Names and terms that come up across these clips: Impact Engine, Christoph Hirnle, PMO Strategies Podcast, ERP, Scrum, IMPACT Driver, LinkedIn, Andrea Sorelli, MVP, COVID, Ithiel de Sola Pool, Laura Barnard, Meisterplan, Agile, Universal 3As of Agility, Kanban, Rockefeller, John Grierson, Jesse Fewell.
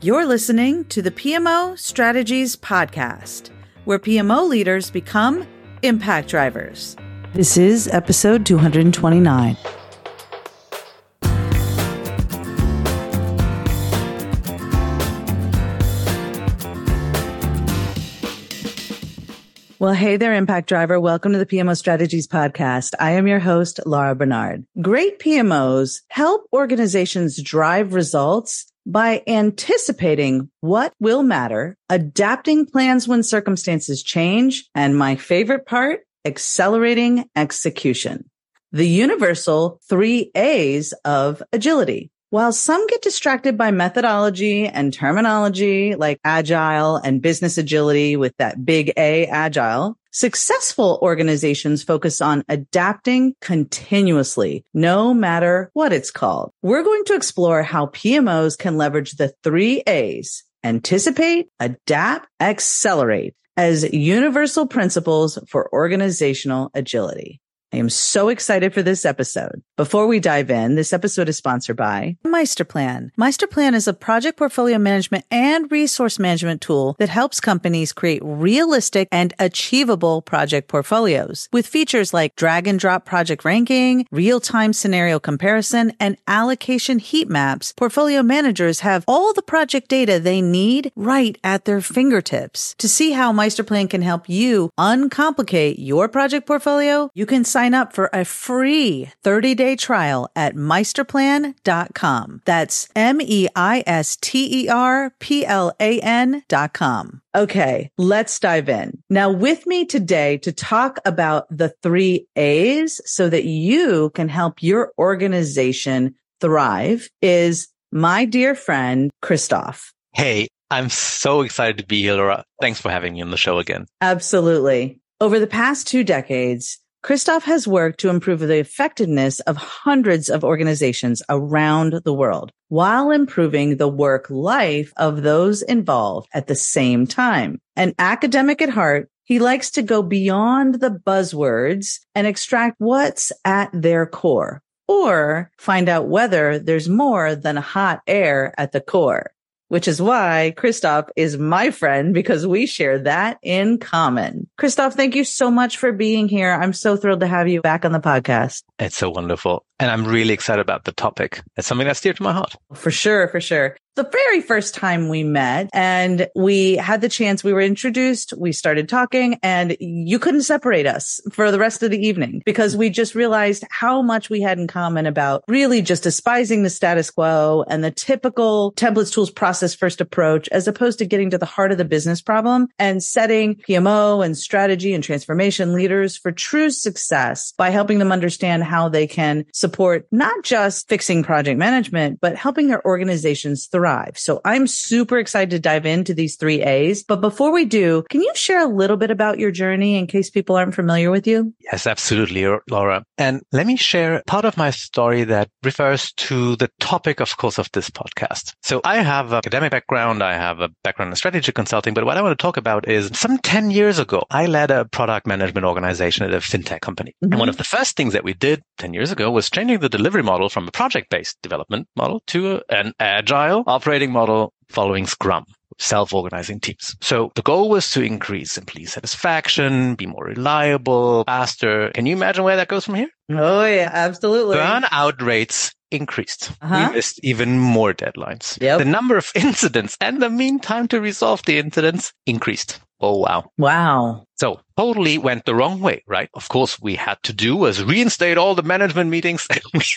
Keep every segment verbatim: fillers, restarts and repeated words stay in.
You're listening to the P M O Strategies Podcast, where P M O leaders become impact drivers. This is episode two twenty-nine. Well, hey there, Impact Driver. Welcome to the P M O Strategies Podcast. I am your host, Laura Barnard. Great P M Os help organizations drive results by anticipating what will matter, adapting plans when circumstances change, and my favorite part, accelerating execution. The universal three A's of agility. While some get distracted by methodology and terminology like agile and business agility with that big A, agile, successful organizations focus on adapting continuously, no matter what it's called. We're going to explore how P M Os can leverage the three A's, anticipate, adapt, accelerate, as universal principles for organizational agility. I am so excited for this episode. Before we dive in, this episode is sponsored by Meisterplan. Meisterplan is a project portfolio management and resource management tool that helps companies create realistic and achievable project portfolios with features like drag and drop project ranking, real-time scenario comparison, and allocation heat maps. Portfolio managers have all the project data they need right at their fingertips. To see how Meisterplan can help you uncomplicate your project portfolio, you can sign Sign up for a free thirty-day trial at meisterplan dot com. That's M E I S T E R P L A N dot com. Okay, let's dive in. Now with me today to talk about the three A's so that you can help your organization thrive is my dear friend, Christoph. Hey, I'm so excited to be here, Laura. Thanks for having me on the show again. Absolutely. Over the past two decades, Christoph has worked to improve the effectiveness of hundreds of organizations around the world while improving the work life of those involved at the same time. An academic at heart, he likes to go beyond the buzzwords and extract what's at their core or find out whether there's more than hot air at the core, which is why Christoph is my friend because we share that in common. Christoph, thank you so much for being here. I'm so thrilled to have you back on the podcast. It's so wonderful. And I'm really excited about the topic. It's something that's dear to my heart. For sure, for sure. The very first time we met and we had the chance, we were introduced, we started talking, and you couldn't separate us for the rest of the evening because we just realized how much we had in common about really just despising the status quo and the typical templates, tools, process first approach, as opposed to getting to the heart of the business problem and setting P M O and strategy and transformation leaders for true success by helping them understand how they can support not just fixing project management, but helping their organizations thrive. So I'm super excited to dive into these three A's. But before we do, can you share a little bit about your journey in case people aren't familiar with you? Yes, absolutely, Laura. And let me share part of my story that refers to the topic, of course, of this podcast. So I have an academic background. I have a background in strategy consulting. But what I want to talk about is some ten years ago, I led a product management organization at a fintech company. Mm-hmm. And one of the first things that we did ten years ago was changing the delivery model from a project-based development model to an agile operating model following Scrum, self-organizing teams. So the goal was to increase employee satisfaction, be more reliable, faster. Can you imagine where that goes from here? Oh, yeah, absolutely. Burnout rates increased. Uh-huh. We missed even more deadlines. Yep. The number of incidents and the mean time to resolve the incidents increased. Oh, wow. Wow. So totally went the wrong way, right? Of course, we had to do was reinstate all the management meetings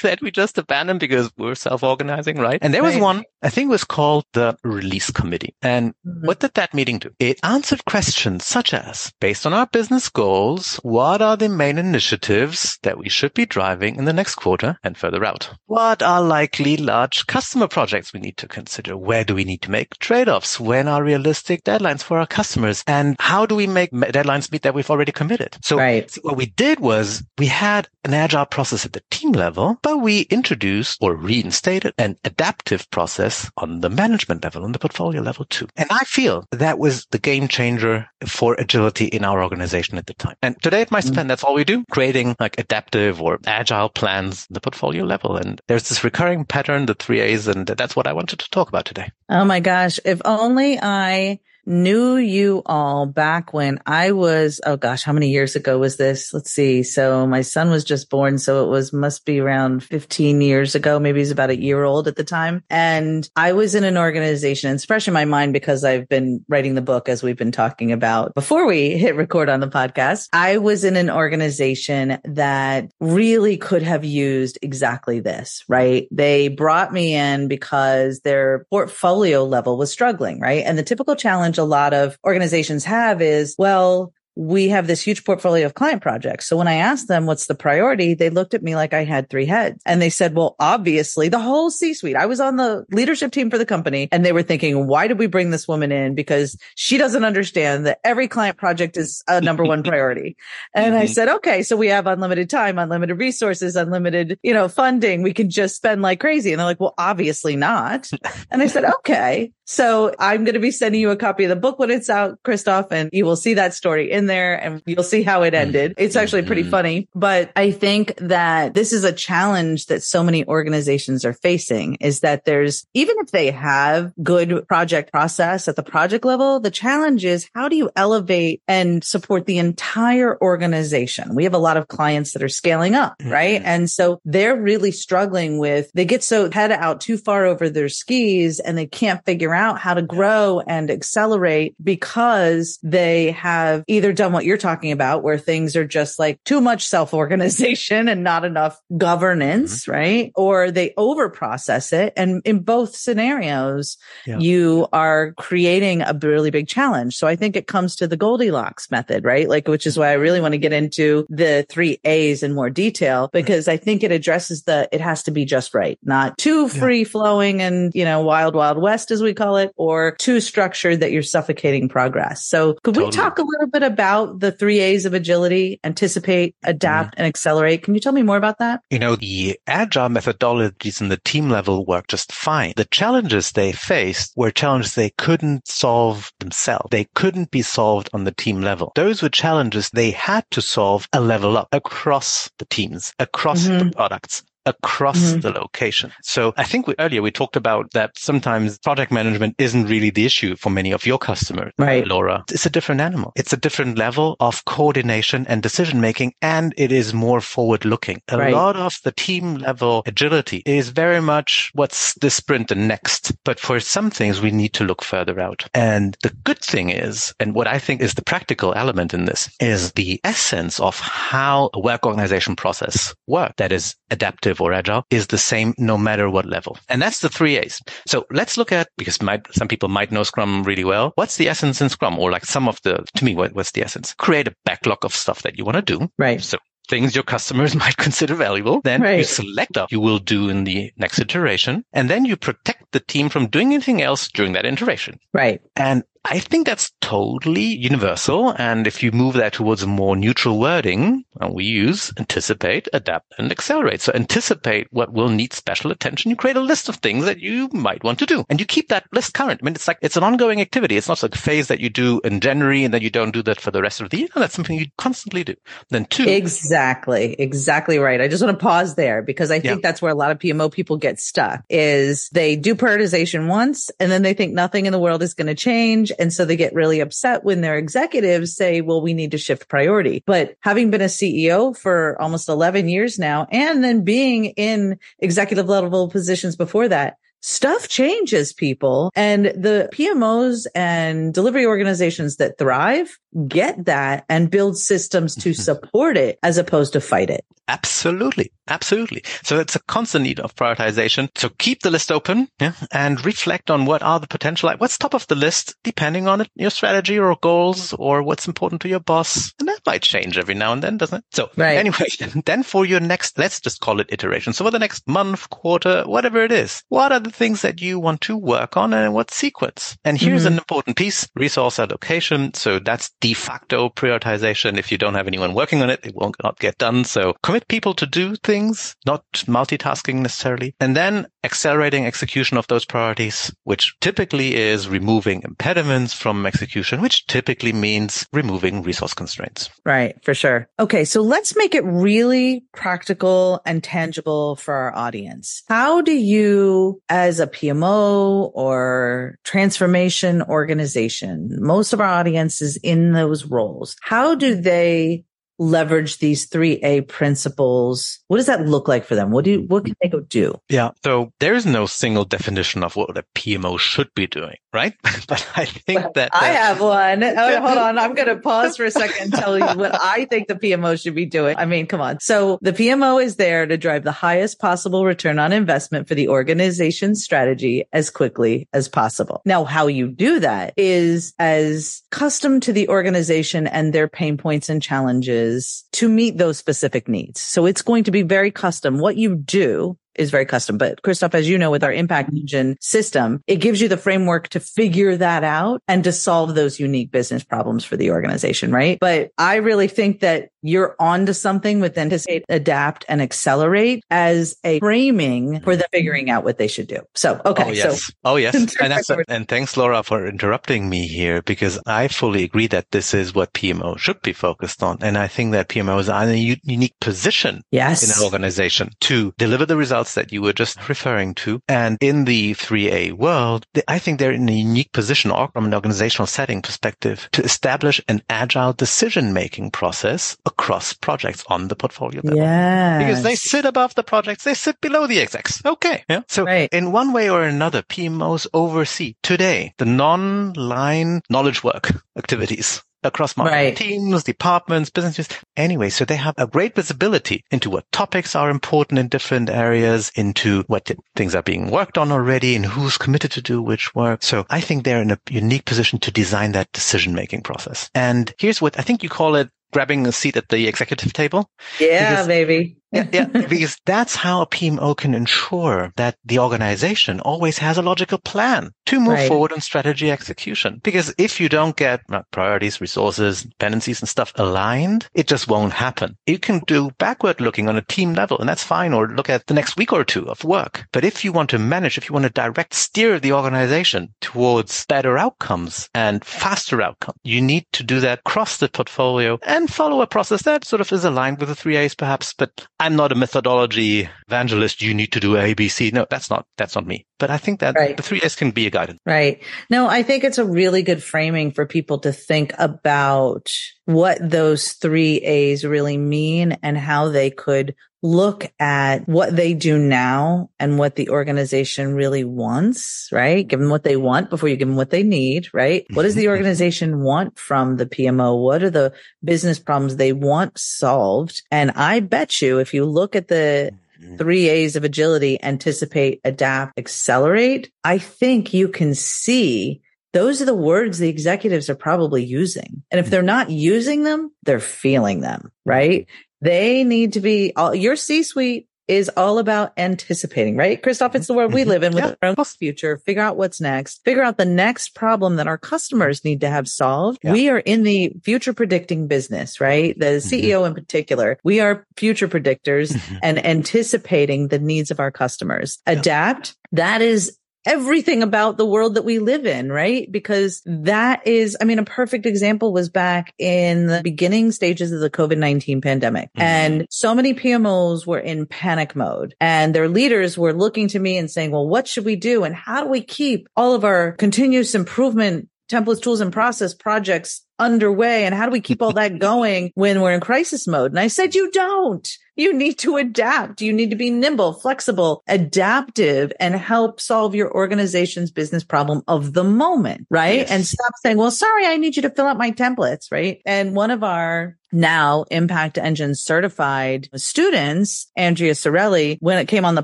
that we just abandoned because we were self-organizing, right? And there was one, I think it was called the release committee. And mm-hmm. What did that meeting do? It answered questions such as, based on our business goals, what are the main initiatives that we should be driving in the next quarter and further out? What are likely large customer projects we need to consider? Where do we need to make trade-offs? When are realistic deadlines for our customers? And how do we make deadlines deadline speed that we've already committed. So, right. so what we did was we had an agile process at the team level, but we introduced or reinstated an adaptive process on the management level, on the portfolio level too. And I feel that was the game changer for agility in our organization at the time. And today at Meisterplan, mm-hmm. that's all we do, creating like adaptive or agile plans at the portfolio level. And there's this recurring pattern, the three A's, and that's what I wanted to talk about today. Oh my gosh. If only I knew you all back when I was, oh gosh, how many years ago was this? Let's see. So my son was just born. So it was, must be around fifteen years ago. Maybe he's about a year old at the time. And I was in an organization, and it's fresh in my mind because I've been writing the book as we've been talking about before we hit record on the podcast. I was in an organization that really could have used exactly this, right? They brought me in because their portfolio level was struggling, right? And the typical challenge a lot of organizations have is, well, we have this huge portfolio of client projects. So when I asked them, what's the priority? They looked at me like I had three heads. And they said, well, obviously the whole C-suite. I was on the leadership team for the company, and they were thinking, why did we bring this woman in? Because she doesn't understand that every client project is a number one priority. And mm-hmm. I said, okay, so we have unlimited time, unlimited resources, unlimited, you know, funding. We can just spend like crazy. And they're like, well, obviously not. And I said, okay. So I'm going to be sending you a copy of the book when it's out, Christoph, and you will see that story in there, and you'll see how it ended. It's actually pretty funny, but I think that this is a challenge that so many organizations are facing, is that there's, even if they have good project process at the project level, the challenge is, how do you elevate and support the entire organization? We have a lot of clients that are scaling up, right? And so they're really struggling with, they get so head out too far over their skis, and they can't figure out out how to grow and accelerate because they have either done what you're talking about, where things are just like too much self-organization and not enough governance, mm-hmm. right? Or they overprocess it. And in both scenarios, yeah. you are creating a really big challenge. So I think it comes to the Goldilocks method, right? Like, which is why I really want to get into the three A's in more detail, because I think it addresses the, it has to be just right, not too free flowing yeah. and, you know, wild, wild west, as we call it, or too structured that you're suffocating progress. So could totally. we talk a little bit about the three A's of agility, anticipate, adapt, mm-hmm. and accelerate? Can you tell me more about that? You know, the agile methodologies in the team level work just fine. The challenges they faced were challenges they couldn't solve themselves. They couldn't be solved on the team level. Those were challenges they had to solve a level up across the teams, across mm-hmm. the products, across mm-hmm. the location. So I think we, earlier we talked about that sometimes project management isn't really the issue for many of your customers, right, Laura? It's a different animal. It's a different level of coordination and decision-making, and it is more forward-looking. A right. lot of the team-level agility is very much what's the sprint and next. But for some things, we need to look further out. And the good thing is, and what I think is the practical element in this, is the essence of how a work organization process works that is adaptive or agile is the same no matter what level. And that's the three A's. So let's look at, because my, some people might know Scrum really well, what's the essence in Scrum? Or like some of the, to me, what, what's the essence? Create a backlog of stuff that you want to do. Right. So things your customers might consider valuable. Then right. you select up you will do in the next iteration. And then you protect the team from doing anything else during that iteration. Right. And I think that's totally universal. And if you move that towards a more neutral wording, and we use anticipate, adapt, and accelerate. So anticipate what will need special attention. You create a list of things that you might want to do, and you keep that list current. I mean, it's like, it's an ongoing activity. It's not like a phase that you do in January and then you don't do that for the rest of the year. That's something you constantly do. Then two. Exactly. Exactly right. I just want to pause there because I think yeah. that's where a lot of P M O people get stuck, is they do prioritization once and then they think nothing in the world is going to change. And so they get really upset when their executives say, well, we need to shift priority. But having been a C E O for almost eleven years now, and then being in executive level positions before that, stuff changes, people. And the P M Os and delivery organizations that thrive get that and build systems to support it as opposed to fight it. Absolutely. Absolutely. So it's a constant need of prioritization. So keep the list open yeah, and reflect on what are the potential, what's top of the list, depending on it, your strategy or goals or what's important to your boss. And then that might change every now and then, doesn't it? So right. anyway, then for your next, let's just call it iteration. So for the next month, quarter, whatever it is, what are the things that you want to work on and in what sequence? And here's mm-hmm. an important piece, resource allocation. So that's de facto prioritization. If you don't have anyone working on it, it will not get done. So commit people to do things, not multitasking necessarily. And then accelerating execution of those priorities, which typically is removing impediments from execution, which typically means removing resource constraints. Right, for sure. Okay, so let's make it really practical and tangible for our audience. How do you, as a P M O or transformation organization, most of our audience is in those roles, how do they leverage these three A principles? What does that look like for them? What do you, what can they go do? Yeah. So there is no single definition of what a P M O should be doing, right? But I think well, that... Uh, I have one. Oh, hold on. I'm going to pause for a second and tell you what I think the P M O should be doing. I mean, come on. So the P M O is there to drive the highest possible return on investment for the organization's strategy as quickly as possible. Now, how you do that is as custom to the organization and their pain points and challenges to meet those specific needs. So it's going to be very custom. What you do is very custom. But Christoph, as you know, with our Impact Engine system, it gives you the framework to figure that out and to solve those unique business problems for the organization, right? But I really think that you're onto something with anticipate, adapt, and accelerate as a framing for the figuring out what they should do. So, okay. Oh, yes. So, oh, yes. And, that's, and thanks, Laura, for interrupting me here, because I fully agree that this is what P M O should be focused on. And I think that P M Os are in a u- unique position yes. in an organization to deliver the results that you were just referring to. And in the three A world, I think they're in a unique position or from an organizational setting perspective to establish an agile decision-making process across projects on the portfolio level. Yes. Because they sit above the projects, they sit below the execs. Okay. Yeah. So right. in one way or another, P M Os oversee today the non-line knowledge work activities across right. teams, departments, businesses. Anyway, so they have a great visibility into what topics are important in different areas, into what th- things are being worked on already and who's committed to do which work. So I think they're in a unique position to design that decision-making process. And here's what I think you call it, grabbing a seat at the executive table. Yeah, because, baby. yeah, yeah, because that's how a P M O can ensure that the organization always has a logical plan to move right. forward on strategy execution. Because if you don't get uh, priorities, resources, dependencies, and stuff aligned, it just won't happen. You can do backward looking on a team level, and that's fine, or look at the next week or two of work. But if you want to manage, if you want to direct steer the organization towards better outcomes and faster outcomes, you need to do that across the portfolio and And follow a process that sort of is aligned with the three A's perhaps, but I'm not a methodology evangelist. You need to do A, B, C. No, that's not, that's not me. But I think that right. the three A's can be a guidance. Right. No, I think it's a really good framing for people to think about what those three A's really mean and how they could look at what they do now and what the organization really wants, right? Give them what they want before you give them what they need, right? What does the organization want from the P M O? What are the business problems they want solved? And I bet you if you look at the three A's of agility, anticipate, adapt, accelerate, I think you can see those are the words the executives are probably using. And if they're not using them, they're feeling them, right? They need to be, all, your C-suite is all about anticipating, right? Christoph, it's the world we live in with yeah. our own future, figure out what's next, figure out the next problem that our customers need to have solved. Yeah. We are in the future predicting business, right? The mm-hmm. C E O in particular, we are future predictors mm-hmm. and anticipating the needs of our customers. Yeah. Adapt, that is everything about the world that we live in, right? Because that is, I mean, a perfect example was back in the beginning stages of the COVID nineteen pandemic. Mm-hmm. And so many P M Os were in panic mode and their leaders were looking to me and saying, well, what should we do? And how do we keep all of our continuous improvement templates, tools, and process projects underway? And how do we keep all that going when we're in crisis mode? And I said, you don't. You need to adapt. You need to be nimble, flexible, adaptive, and help solve your organization's business problem of the moment, right? Yes. And stop saying, well, sorry, I need you to fill out my templates, right? And one of our now Impact Engine certified students, Andrea Sorelli, when it came on the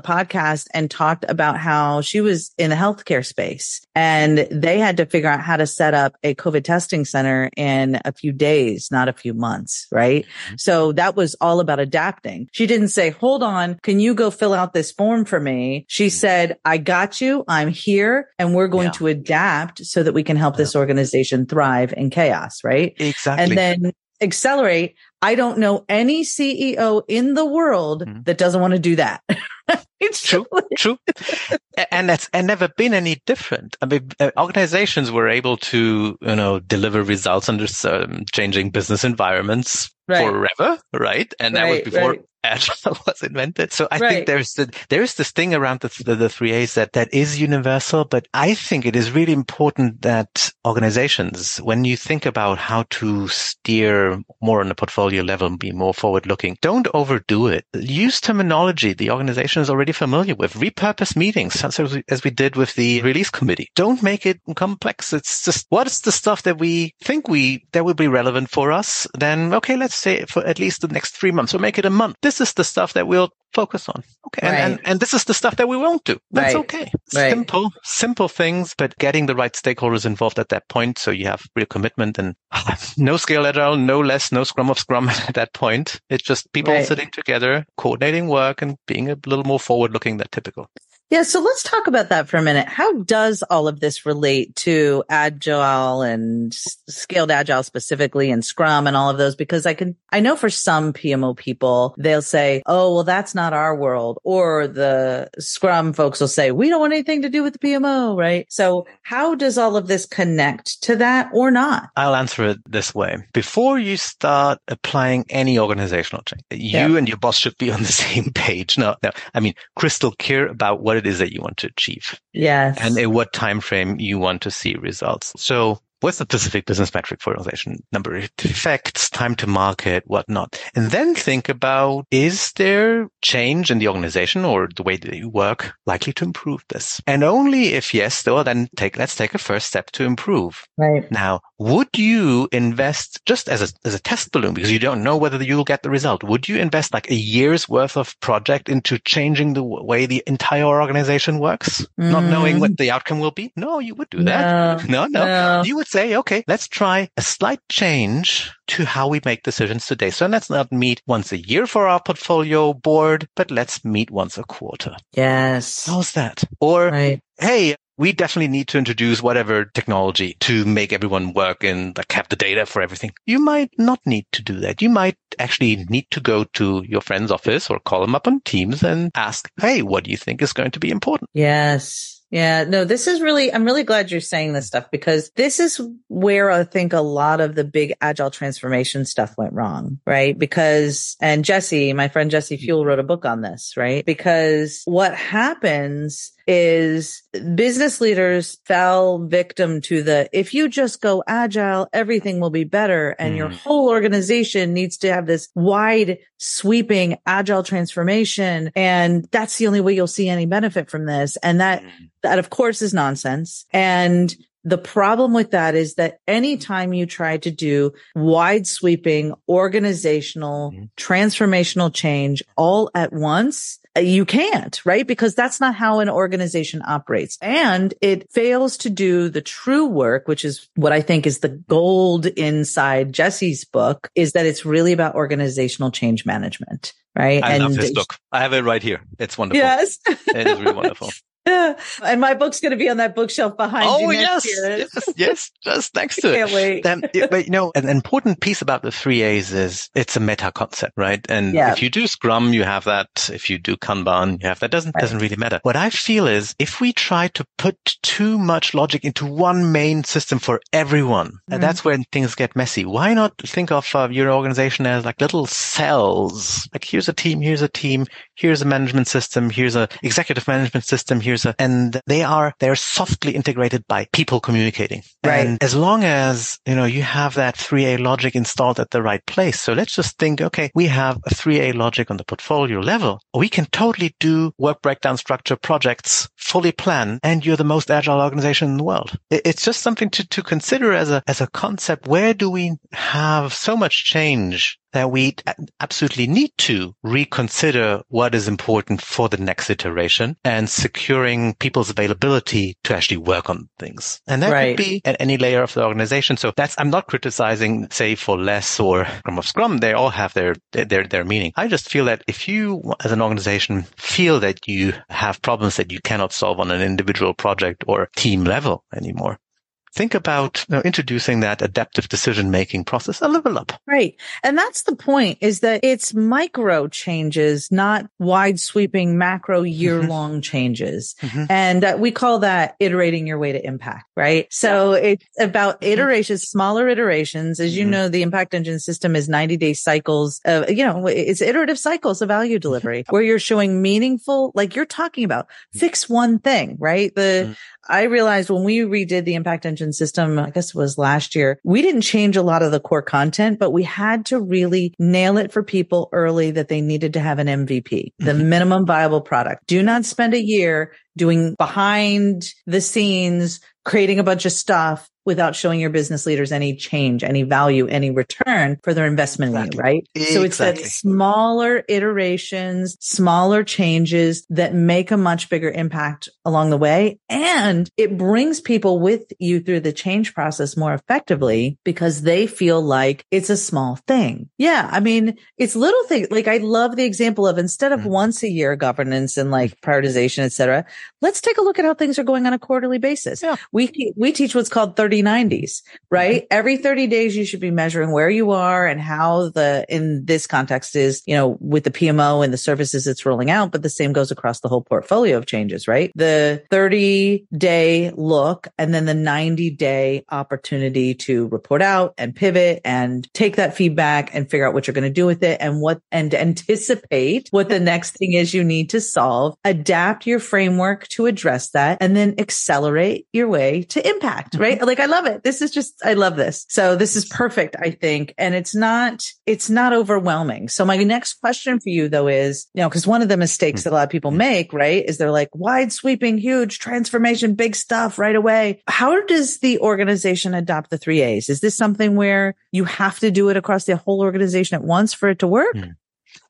podcast and talked about how she was in the healthcare space and they had to figure out how to set up a COVID testing center in a few days, not a few months, right? So that was all about adapting. She didn't say, hold on, can you go fill out this form for me? She said, I got you. I'm here and we're going yeah. to adapt so that we can help yeah. this organization thrive in chaos, right? Exactly. And then accelerate. I don't know any C E O in the world mm-hmm. that doesn't want to do that. It's true, true. And that's and never been any different. I mean, organizations were able to, you know, deliver results under um, changing business environments right. forever, right? And that right, was before right. Agile was invented. So I right. think there's the, there's this thing around the, the, the three A's that, that is universal, but I think it is really important that organizations, when you think about how to steer more on the portfolio level and be more forward looking, don't overdo it. Use terminology the organization is already familiar with. Repurpose meetings, as we, as we did with the release committee. Don't make it complex. It's just, what's the stuff that we think we, that will be relevant for us? Then, okay, let's say for at least the next three months, we'll make it a month. This is the stuff that we'll focus on. Okay. Right. And, and, and this is the stuff that we won't do. That's right. okay. Right. Simple, simple things, but getting the right stakeholders involved at that point. So you have real commitment and uh, no scale at all, no less, no scrum of scrum at that point. It's just people right. sitting together, coordinating work and being a little more forward looking than typical. Yeah. So let's talk about that for a minute. How does all of this relate to Agile and scaled Agile specifically and Scrum and all of those? Because I can, I know for some P M O people, they'll say, oh, well, that's not our world. Or the Scrum folks will say, we don't want anything to do with the P M O, right? So how does all of this connect to that or not? I'll answer it this way. Before you start applying any organizational change, you yep. and your boss should be on the same page. No, no, I mean, crystal clear about what it is that you want to achieve. Yes. And in what time frame you want to see results. So what's the specific business metric for organization? Number of effects, time to market, whatnot. And then think about, is there change in the organization or the way that you work likely to improve this? And only if yes, well, then take, let's take a first step to improve. Right. Now, would you invest just as a, as a test balloon, because you don't know whether you'll get the result? Would you invest like a year's worth of project into changing the way the entire organization works, mm. not knowing what the outcome will be? No, you would do that. No, no. no. no. You would say, okay, let's try a slight change to how we make decisions today. So let's not meet once a year for our portfolio board, but let's meet once a quarter. Yes. How's that? Or, right. hey, we definitely need to introduce whatever technology to make everyone work and like have the data for everything. You might not need to do that. You might actually need to go to your friend's office or call them up on Teams and ask, hey, what do you think is going to be important? Yes. Yeah, no, this is really, I'm really glad you're saying this stuff, because this is where I think a lot of the big Agile transformation stuff went wrong, right? Because, and Jesse, my friend Jesse Fewell wrote a book on this, right? Because what happens is business leaders fell victim to the, if you just go Agile, everything will be better. And mm. your whole organization needs to have this wide sweeping Agile transformation. And that's the only way you'll see any benefit from this. And that, that of course is nonsense. And the problem with that is that anytime you try to do wide sweeping organizational mm. transformational change all at once, you can't, right? Because that's not how an organization operates. And it fails to do the true work, which is what I think is the gold inside Jesse's book, is that it's really about organizational change management, right? I and love his book. I have it right here. It's wonderful. Yes. It is really wonderful. And my book's going to be on that bookshelf behind oh, you next yes, year. Oh, yes, yes, just next to can't it. Can't wait. Um, but, you know, an important piece about the three A's is it's a meta concept, right? And yeah. if you do Scrum, you have that. If you do Kanban, you have that. Doesn't right. doesn't really matter. What I feel is if we try to put too much logic into one main system for everyone, mm-hmm. and that's when things get messy. Why not think of uh, your organization as like little cells? Like here's a team, here's a team, here's a management system, here's an executive management system, here's years, and they are, they're softly integrated by people communicating. Right. And as long as, you know, you have that three A logic installed at the right place. So let's just think, okay, we have a three A logic on the portfolio level. We can totally do work breakdown structure projects, fully plan, and you're the most agile organization in the world. It's just something to, to consider as a, as a concept. Where do we have so much change that we absolutely need to reconsider what is important for the next iteration and securing people's availability to actually work on things. And that right. could be at any layer of the organization. So that's, I'm not criticizing, say, for less or Scrum of Scrum. They all have their, their, their meaning. I just feel that if you as an organization feel that you have problems that you cannot solve on an individual project or team level anymore, think about you know, introducing that adaptive decision-making process a level up. Right. And that's the point, is that it's micro changes, not wide sweeping macro year-long mm-hmm. changes. Mm-hmm. And uh, we call that iterating your way to impact, right? So yeah. it's about iterations, mm-hmm. smaller iterations. As you mm-hmm. know, the Impact Engine system is ninety-day cycles of, you know, it's iterative cycles of value delivery where you're showing meaningful, like you're talking about, fix one thing, right? The mm-hmm. I realized when we redid the Impact Engine system, I guess it was last year, we didn't change a lot of the core content, but we had to really nail it for people early that they needed to have an M V P, the mm-hmm. minimum viable product. Do not spend a year doing behind the scenes, creating a bunch of stuff without showing your business leaders any change, any value, any return for their investment in you, right? Exactly. So it's that smaller iterations, smaller changes that make a much bigger impact along the way. And it brings people with you through the change process more effectively because they feel like it's a small thing. Yeah. I mean, it's little things. Like I love the example of instead of mm-hmm. once a year governance and like prioritization, et cetera, let's take a look at how things are going on a quarterly basis. Yeah. We, we teach what's called thirty nineties, right? Every thirty days, you should be measuring where you are and how the, in this context is, you know, with the P M O and the services it's rolling out, but the same goes across the whole portfolio of changes, right? The thirty day look and then the ninety day opportunity to report out and pivot and take that feedback and figure out what you're going to do with it and what, and anticipate what the next thing is you need to solve, adapt your framework to address that, and then accelerate your way to impact, right? Like, I love it. This is just, I love this. So this is perfect, I think. And it's not, it's not overwhelming. So my next question for you though is, you know, cause one of the mistakes that a lot of people make, right, is they're like wide sweeping, huge transformation, big stuff right away. How does the organization adopt the three A's? Is this something where you have to do it across the whole organization at once for it to work?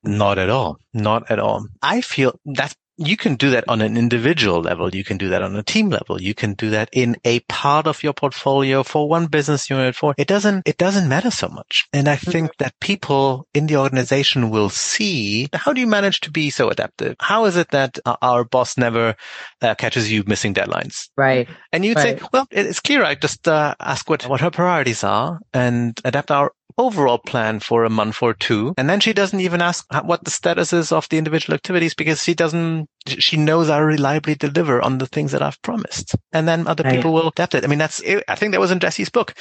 Not at all. Not at all. I feel that's, you can do that on an individual level. You can do that on a team level. You can do that in a part of your portfolio for one business unit. For it doesn't, it doesn't matter so much. And I think that people in the organization will see, how do you manage to be so adaptive? How is it that our boss never uh, catches you missing deadlines? Right. And you'd right. say, well, it's clear. I just uh, ask what, what her priorities are and adapt our overall plan for a month or two. And then she doesn't even ask what the status is of the individual activities because she doesn't, she knows I reliably deliver on the things that I've promised. And then other right. people will adapt it. I mean, that's, I think that was in Jesse's book,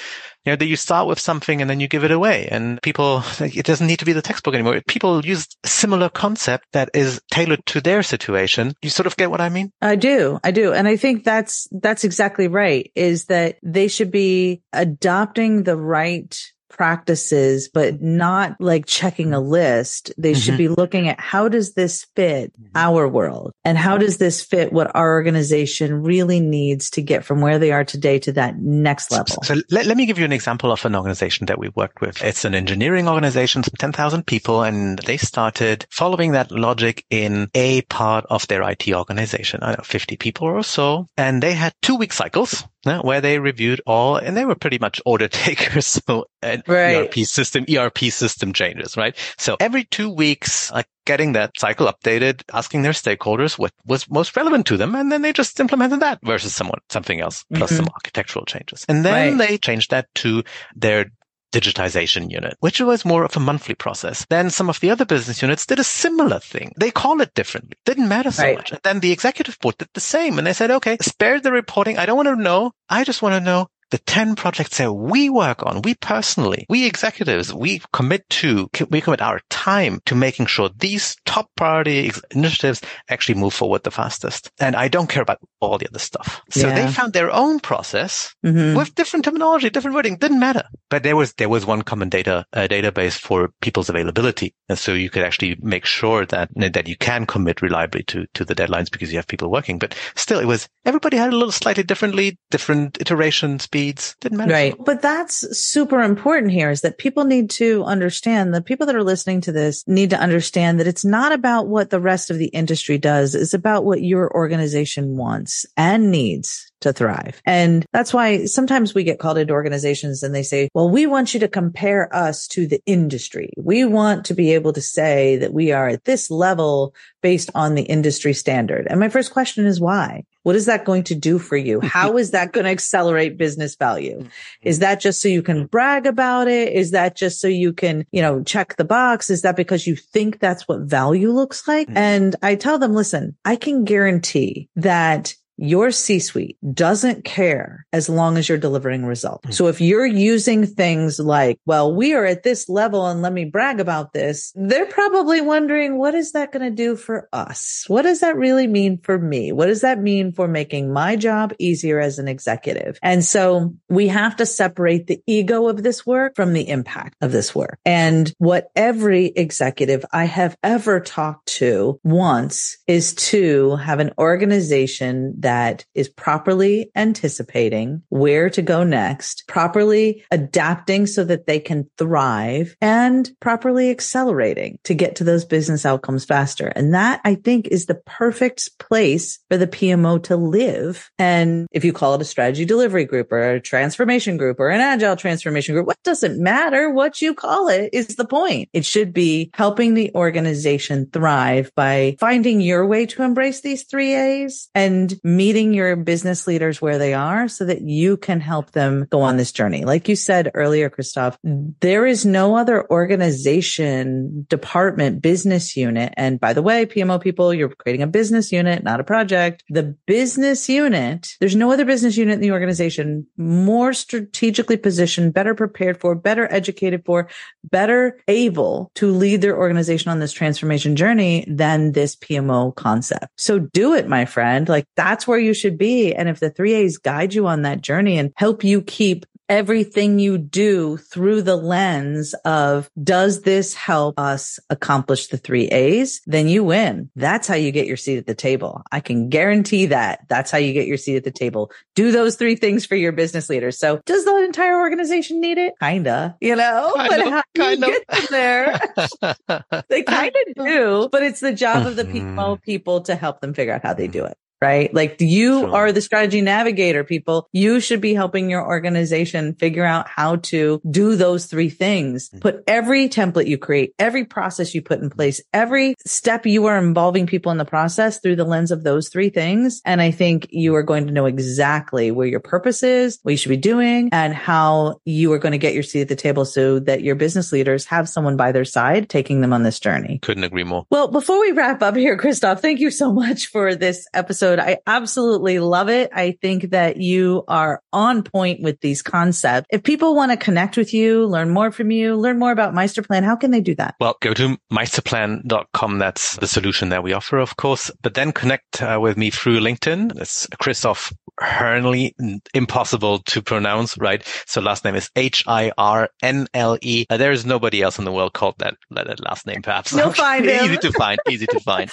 you know, that you start with something and then you give it away. And people, it doesn't need to be the textbook anymore. People use a similar concept that is tailored to their situation. You sort of get what I mean? I do. I do. And I think that's, that's exactly right, is that they should be adopting the right practices, but not like checking a list. They mm-hmm. should be looking at how does this fit our world and how does this fit what our organization really needs to get from where they are today to that next level. So, so let, let me give you an example of an organization that we worked with. It's an engineering organization, ten thousand people, and they started following that logic in a part of their I T organization, I don't know, fifty people or so. And they had two week cycles where they reviewed all, and they were pretty much order takers. So an right. E R P system, E R P system changes, right? So every two weeks, like getting that cycle updated, asking their stakeholders what was most relevant to them. And then they just implemented that versus someone, something else, plus mm-hmm. some architectural changes. And then right. they changed that to their digitization unit, which was more of a monthly process. Then some of the other business units did a similar thing. They call it differently. Didn't matter so right. much. And then the executive board did the same. And they said, okay, spare the reporting. I don't want to know. I just want to know the ten projects that we work on, we personally, we executives, we commit to, we commit our time to making sure these top priority initiatives actually move forward the fastest. And I don't care about all the other stuff. So yeah. they found their own process mm-hmm. with different terminology, different wording, didn't matter. But there was, there was one common data uh, database for people's availability. And so you could actually make sure that, that you can commit reliably to, to the deadlines because you have people working. But still, it was, everybody had a little slightly differently, different iterations. Didn't matter. Right. But that's super important here, is that people need to understand, the people that are listening to this need to understand that it's not about what the rest of the industry does. It's about what your organization wants and needs to thrive. And that's why sometimes we get called into organizations and they say, well, we want you to compare us to the industry. We want to be able to say that we are at this level based on the industry standard. And my first question is why? What is that going to do for you? How is that going to accelerate business value? Is that just so you can brag about it? Is that just so you can, you know, check the box? Is that because you think that's what value looks like? And I tell them, listen, I can guarantee that your C-suite doesn't care as long as you're delivering results. So if you're using things like, well, we are at this level and let me brag about this, they're probably wondering, what is that going to do for us? What does that really mean for me? What does that mean for making my job easier as an executive? And so we have to separate the ego of this work from the impact of this work. And what every executive I have ever talked to wants is to have an organization that that is properly anticipating where to go next, properly adapting so that they can thrive, and properly accelerating to get to those business outcomes faster. And that, I think, is the perfect place for the P M O to live. And if you call it a strategy delivery group or a transformation group or an agile transformation group, what doesn't matter what you call it is the point. It should be helping the organization thrive by finding your way to embrace these three A's and meeting your business leaders where they are so that you can help them go on this journey. Like you said earlier, Christoph, there is no other organization, department, business unit. And by the way, P M O people, you're creating a business unit, not a project. The business unit, there's no other business unit in the organization more strategically positioned, better prepared for, better educated for, better able to lead their organization on this transformation journey than this P M O concept. So do it, my friend. Like, that's where you should be. And if the three A's guide you on that journey and help you keep everything you do through the lens of, does this help us accomplish the three A's? Then you win. That's how you get your seat at the table. I can guarantee that. That's how you get your seat at the table. Do those three things for your business leaders. So does the entire organization need it? Kinda, you know, kind but of, how do you of. get them there? They kind of do, but it's the job of the P M O people to help them figure out how they do it. Right? Like you sure. are the strategy navigator, people. You should be helping your organization figure out how to do those three things. Put every template you create, every process you put in place, every step you are involving people in the process through the lens of those three things. And I think you are going to know exactly where your purpose is, what you should be doing, and how you are going to get your seat at the table so that your business leaders have someone by their side taking them on this journey. Couldn't agree more. Well, before we wrap up here, Christoph, thank you so much for this episode. I absolutely love it. I think that you are on point with these concepts. If people want to connect with you, learn more from you, learn more about Meisterplan, how can they do that? Well, go to Meisterplan dot com. That's the solution that we offer, of course. But then connect uh, with me through LinkedIn. It's Christoph Hirnle, impossible to pronounce, right? So last name is H I R N L E. Uh, there is nobody else in the world called that, that last name, perhaps. You'll find him. Easy to find. Easy to find.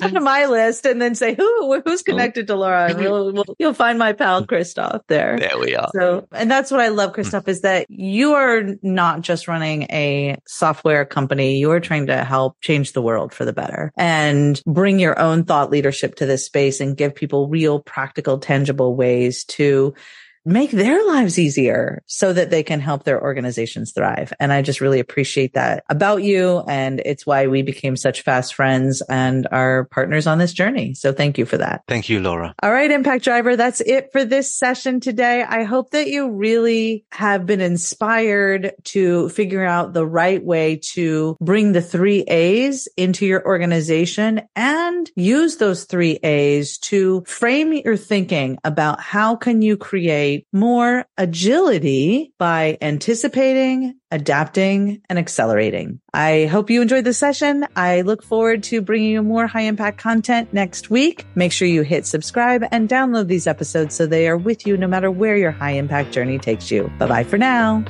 Turn to my list and then say, who? Who's connected to Laura? And we'll, we'll, you'll find my pal, Christoph, there. There we are. So, and that's what I love, Christoph, is that you are not just running a software company. You're trying to help change the world for the better and bring your own thought leadership to this space and give people real, practical, tangible ways to make their lives easier so that they can help their organizations thrive. And I just really appreciate that about you. And it's why we became such fast friends and are partners on this journey. So thank you for that. Thank you, Laura. All right, Impact Driver, that's it for this session today. I hope that you really have been inspired to figure out the right way to bring the three A's into your organization and use those three A's to frame your thinking about how can you create create more agility by anticipating, adapting, and accelerating. I hope you enjoyed this session. I look forward to bringing you more high impact content next week. Make sure you hit subscribe and download these episodes so they are with you no matter where your high impact journey takes you. Bye bye for now.